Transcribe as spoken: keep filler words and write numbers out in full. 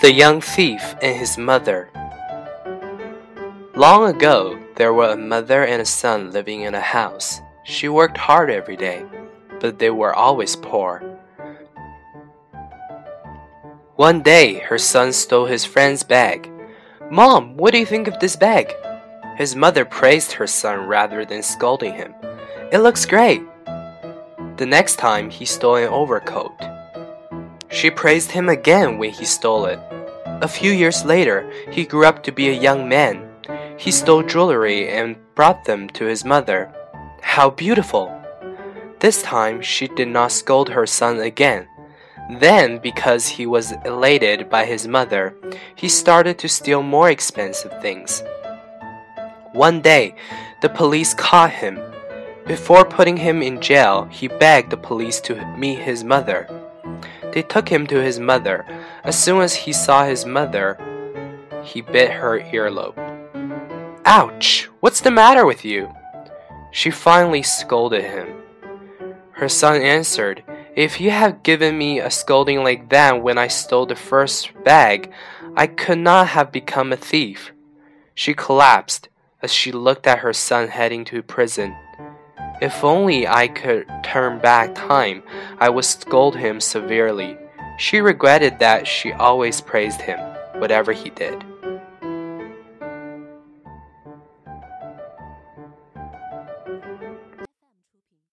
The Young Thief and His Mother. Long ago, there were a mother and a son living in a house. She worked hard every day, but they were always poor. One day, her son stole his friend's bag. "Mom, what do you think of this bag?" His mother praised her son rather than scolding him. "It looks great." The next time, he stole an overcoat. She praised him again when he stole it. A few years later, he grew up to be a young man. He stole jewelry and brought them to his mother. "How beautiful!" This time, she did not scold her son again. Then, because he was elated by his mother, he started to steal more expensive things. One day, the police caught him. Before putting him in jail, he begged the police to meet his mother.They took him to his mother. As soon as he saw his mother, he bit her earlobe. "Ouch! What's the matter with you?" She finally scolded him. Her son answered, "If you had given me a scolding like that when I stole the first bag, I could not have become a thief." She collapsed as she looked at her son heading to prison.If only I could turn back time, I would scold him severely. She regretted that she always praised him, whatever he did.